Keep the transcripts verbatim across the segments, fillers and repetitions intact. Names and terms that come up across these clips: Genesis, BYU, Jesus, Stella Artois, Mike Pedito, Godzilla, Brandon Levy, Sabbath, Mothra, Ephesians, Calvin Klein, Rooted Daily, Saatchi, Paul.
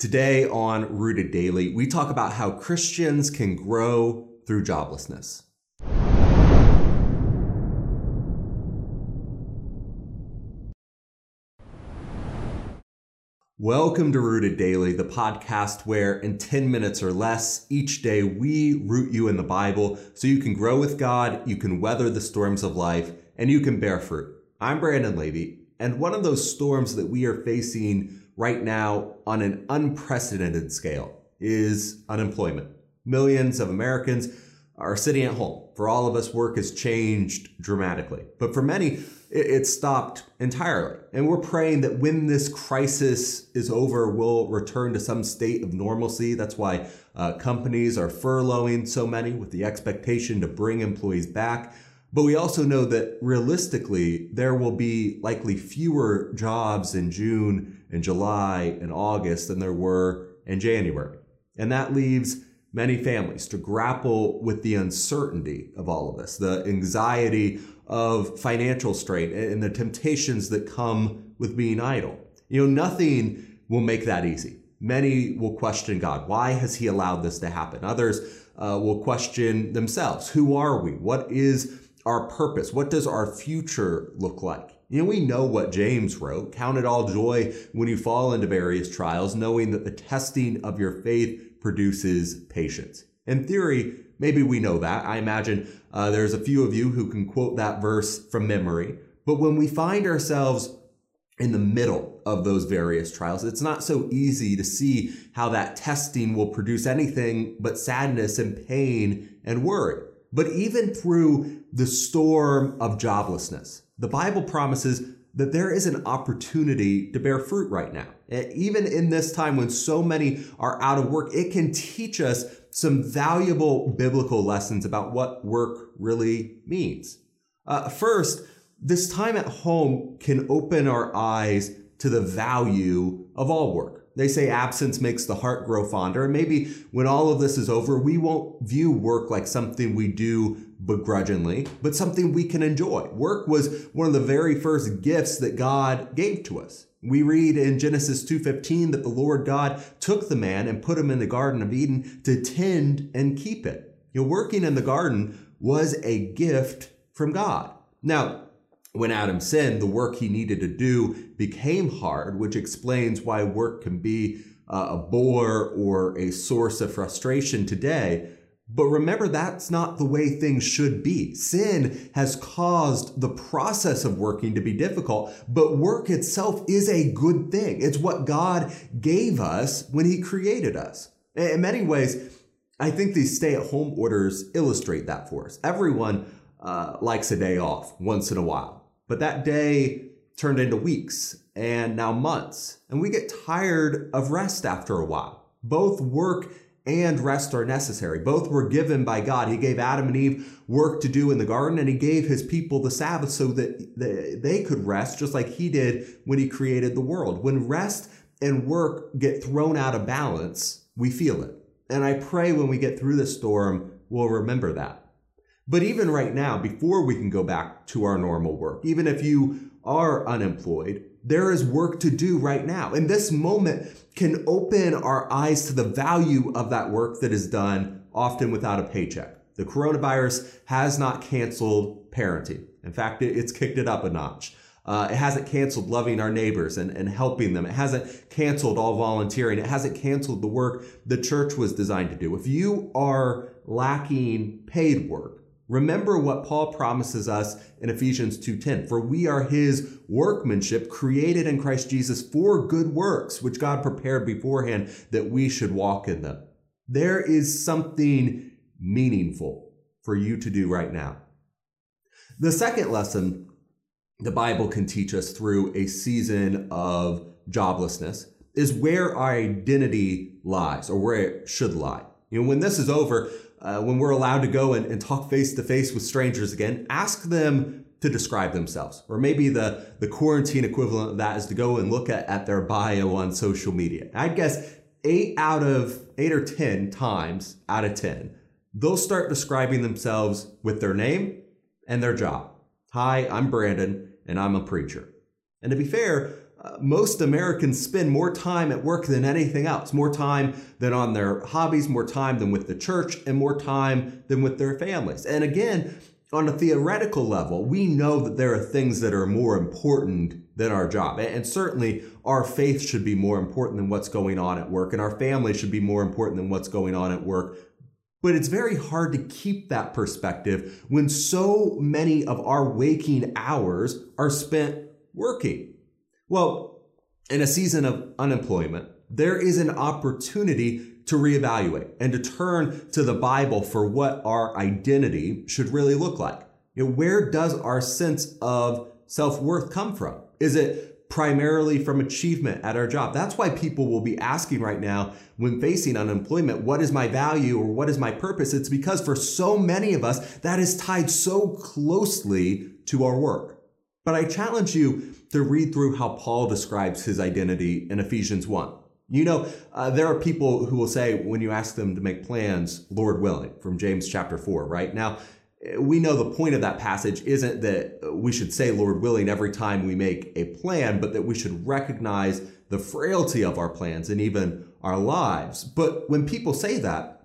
Today on Rooted Daily, we talk about how Christians can grow through joblessness. Welcome to Rooted Daily, the podcast where in ten minutes or less each day we root you in the Bible so you can grow with God, you can weather the storms of life, and you can bear fruit. I'm Brandon Levy, and one of those storms that we are facing right now on an unprecedented scale is unemployment. Millions of Americans are sitting at home. For all of us, work has changed dramatically. But for many, it stopped entirely. And we're praying that when this crisis is over, we'll return to some state of normalcy. That's why uh, companies are furloughing so many with the expectation to bring employees back. But we also know that realistically, there will be likely fewer jobs in June and July and August than there were in January. And that leaves many families to grapple with the uncertainty of all of this, the anxiety of financial strain and the temptations that come with being idle. You know, nothing will make that easy. Many will question God. Why has he allowed this to happen? Others uh, will question themselves. Who are we? What is our purpose? What does our future look like? You know, we know what James wrote. Count it all joy when you fall into various trials, knowing that the testing of your faith produces patience. In theory, maybe we know that. I imagine uh, there's a few of you who can quote that verse from memory. But when we find ourselves in the middle of those various trials, it's not so easy to see how that testing will produce anything but sadness and pain and worry. But even through the storm of joblessness, the Bible promises that there is an opportunity to bear fruit right now. Even in this time when so many are out of work, it can teach us some valuable biblical lessons about what work really means. Uh, first, this time at home can open our eyes to the value of all work. They say absence makes the heart grow fonder. And maybe when all of this is over, we won't view work like something we do begrudgingly, but something we can enjoy. Work was one of the very first gifts that God gave to us. We read in Genesis two fifteen that the Lord God took the man and put him in the Garden of Eden to tend and keep it. You know, working in the garden was a gift from God. Now, when Adam sinned, the work he needed to do became hard, which explains why work can be a bore or a source of frustration today. But remember, that's not the way things should be. Sin has caused the process of working to be difficult, but work itself is a good thing. It's what God gave us when he created us. In many ways, I think these stay-at-home orders illustrate that for us. Everyone Uh, likes a day off once in a while. But that day turned into weeks and now months. And we get tired of rest after a while. Both work and rest are necessary. Both were given by God. He gave Adam and Eve work to do in the garden, and he gave his people the Sabbath so that they could rest just like he did when he created the world. When rest and work get thrown out of balance, we feel it. And I pray when we get through this storm, we'll remember that. But even right now, before we can go back to our normal work, even if you are unemployed, there is work to do right now. And this moment can open our eyes to the value of that work that is done, often without a paycheck. The coronavirus has not canceled parenting. In fact, it's kicked it up a notch. Uh, it hasn't canceled loving our neighbors and, and helping them. It hasn't canceled all volunteering. It hasn't canceled the work the church was designed to do. If you are lacking paid work, remember what Paul promises us in Ephesians two ten, for we are his workmanship created in Christ Jesus for good works, which God prepared beforehand that we should walk in them. There is something meaningful for you to do right now. The second lesson the Bible can teach us through a season of joblessness is where our identity lies, or where it should lie. You know, when this is over, Uh, when we're allowed to go and, and talk face to face with strangers again, ask them to describe themselves. Or maybe the, the quarantine equivalent of that is to go and look at, at their bio on social media. I'd guess eight out of eight or ten times out of ten, they'll start describing themselves with their name and their job. Hi, I'm Brandon, and I'm a preacher. And to be fair, Uh, most Americans spend more time at work than anything else, more time than on their hobbies, more time than with the church, and more time than with their families. And again, on a theoretical level, we know that there are things that are more important than our job. And certainly our faith should be more important than what's going on at work, and our family should be more important than what's going on at work. But it's very hard to keep that perspective when so many of our waking hours are spent working. Well, in a season of unemployment, there is an opportunity to reevaluate and to turn to the Bible for what our identity should really look like. You know, where does our sense of self-worth come from? Is it primarily from achievement at our job? That's why people will be asking right now when facing unemployment, what is my value or what is my purpose? It's because for so many of us, that is tied so closely to our work. But I challenge you to read through how Paul describes his identity in Ephesians one. You know, uh, there are people who will say when you ask them to make plans, Lord willing, from James chapter four, right? Now, we know the point of that passage isn't that we should say Lord willing every time we make a plan, but that we should recognize the frailty of our plans and even our lives. But when people say that,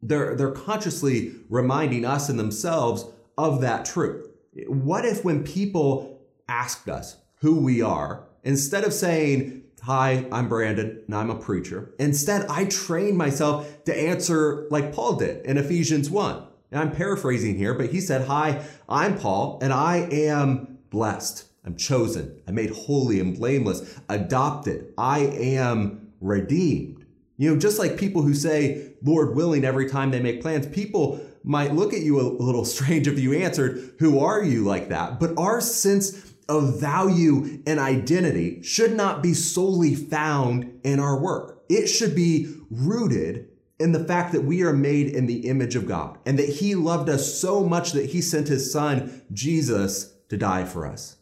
they're, they're consciously reminding us and themselves of that truth. What if when people asked us who we are, instead of saying, hi, I'm Brandon and I'm a preacher, instead I trained myself to answer like Paul did in Ephesians one. And I'm paraphrasing here, but he said, hi, I'm Paul and I am blessed. I'm chosen. I'm made holy and blameless, adopted. I am redeemed. You know, just like people who say, Lord willing, every time they make plans, people might look at you a little strange if you answered, who are you like that? But our sense of value and identity should not be solely found in our work. It should be rooted in the fact that we are made in the image of God and that he loved us so much that he sent his son, Jesus, to die for us.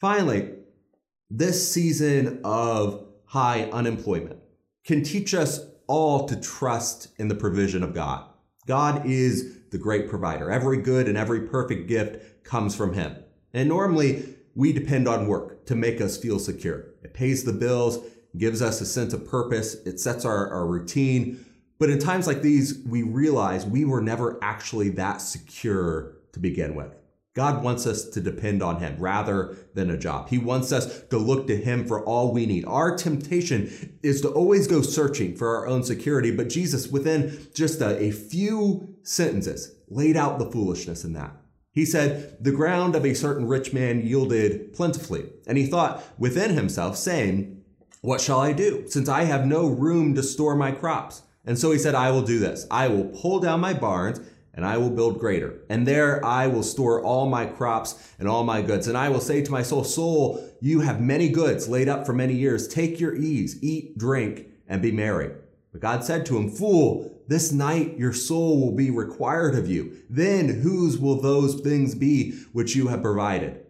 Finally, this season of high unemployment can teach us all to trust in the provision of God. God is the great provider. Every good and every perfect gift comes from him. And normally we depend on work to make us feel secure. It pays the bills, gives us a sense of purpose. It sets our, our routine. But in times like these, we realize we were never actually that secure to begin with. God wants us to depend on him rather than a job. He wants us to look to him for all we need. Our temptation is to always go searching for our own security, but Jesus, within just a, a few sentences, laid out the foolishness in that. He said, the ground of a certain rich man yielded plentifully. And he thought within himself, saying, what shall I do, since I have no room to store my crops? And so he said, I will do this. I will pull down my barns and I will build greater. And there I will store all my crops and all my goods. And I will say to my soul, soul, you have many goods laid up for many years. Take your ease, eat, drink, and be merry. But God said to him, fool, this night your soul will be required of you. Then whose will those things be which you have provided?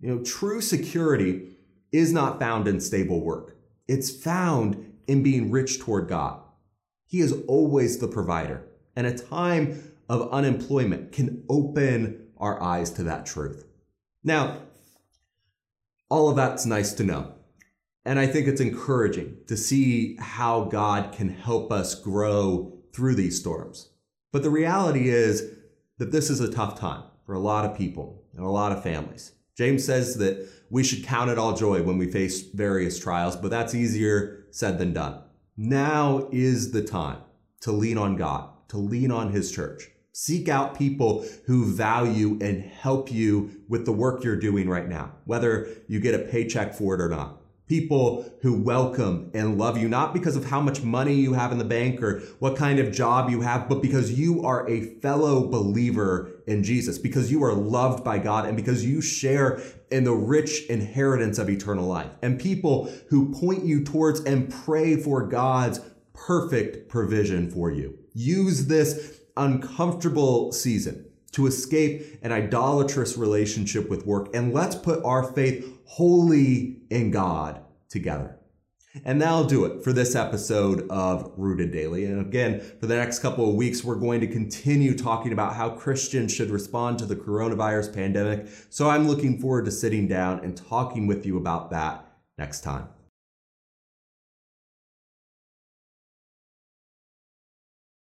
You know, true security is not found in stable work. It's found in being rich toward God. He is always the provider. And a time of unemployment can open our eyes to that truth. Now, all of that's nice to know. And I think it's encouraging to see how God can help us grow through these storms. But the reality is that this is a tough time for a lot of people and a lot of families. James says that we should count it all joy when we face various trials, but that's easier said than done. Now is the time to lean on God, to lean on his church. Seek out people who value and help you with the work you're doing right now, whether you get a paycheck for it or not. People who welcome and love you, not because of how much money you have in the bank or what kind of job you have, but because you are a fellow believer in Jesus, because you are loved by God, and because you share in the rich inheritance of eternal life. And people who point you towards and pray for God's perfect provision for you. Use this uncomfortable season to escape an idolatrous relationship with work, and let's put our faith wholly in God together. And that'll do it for this episode of Rooted Daily. And again, for the next couple of weeks, we're going to continue talking about how Christians should respond to the coronavirus pandemic. So I'm looking forward to sitting down and talking with you about that next time.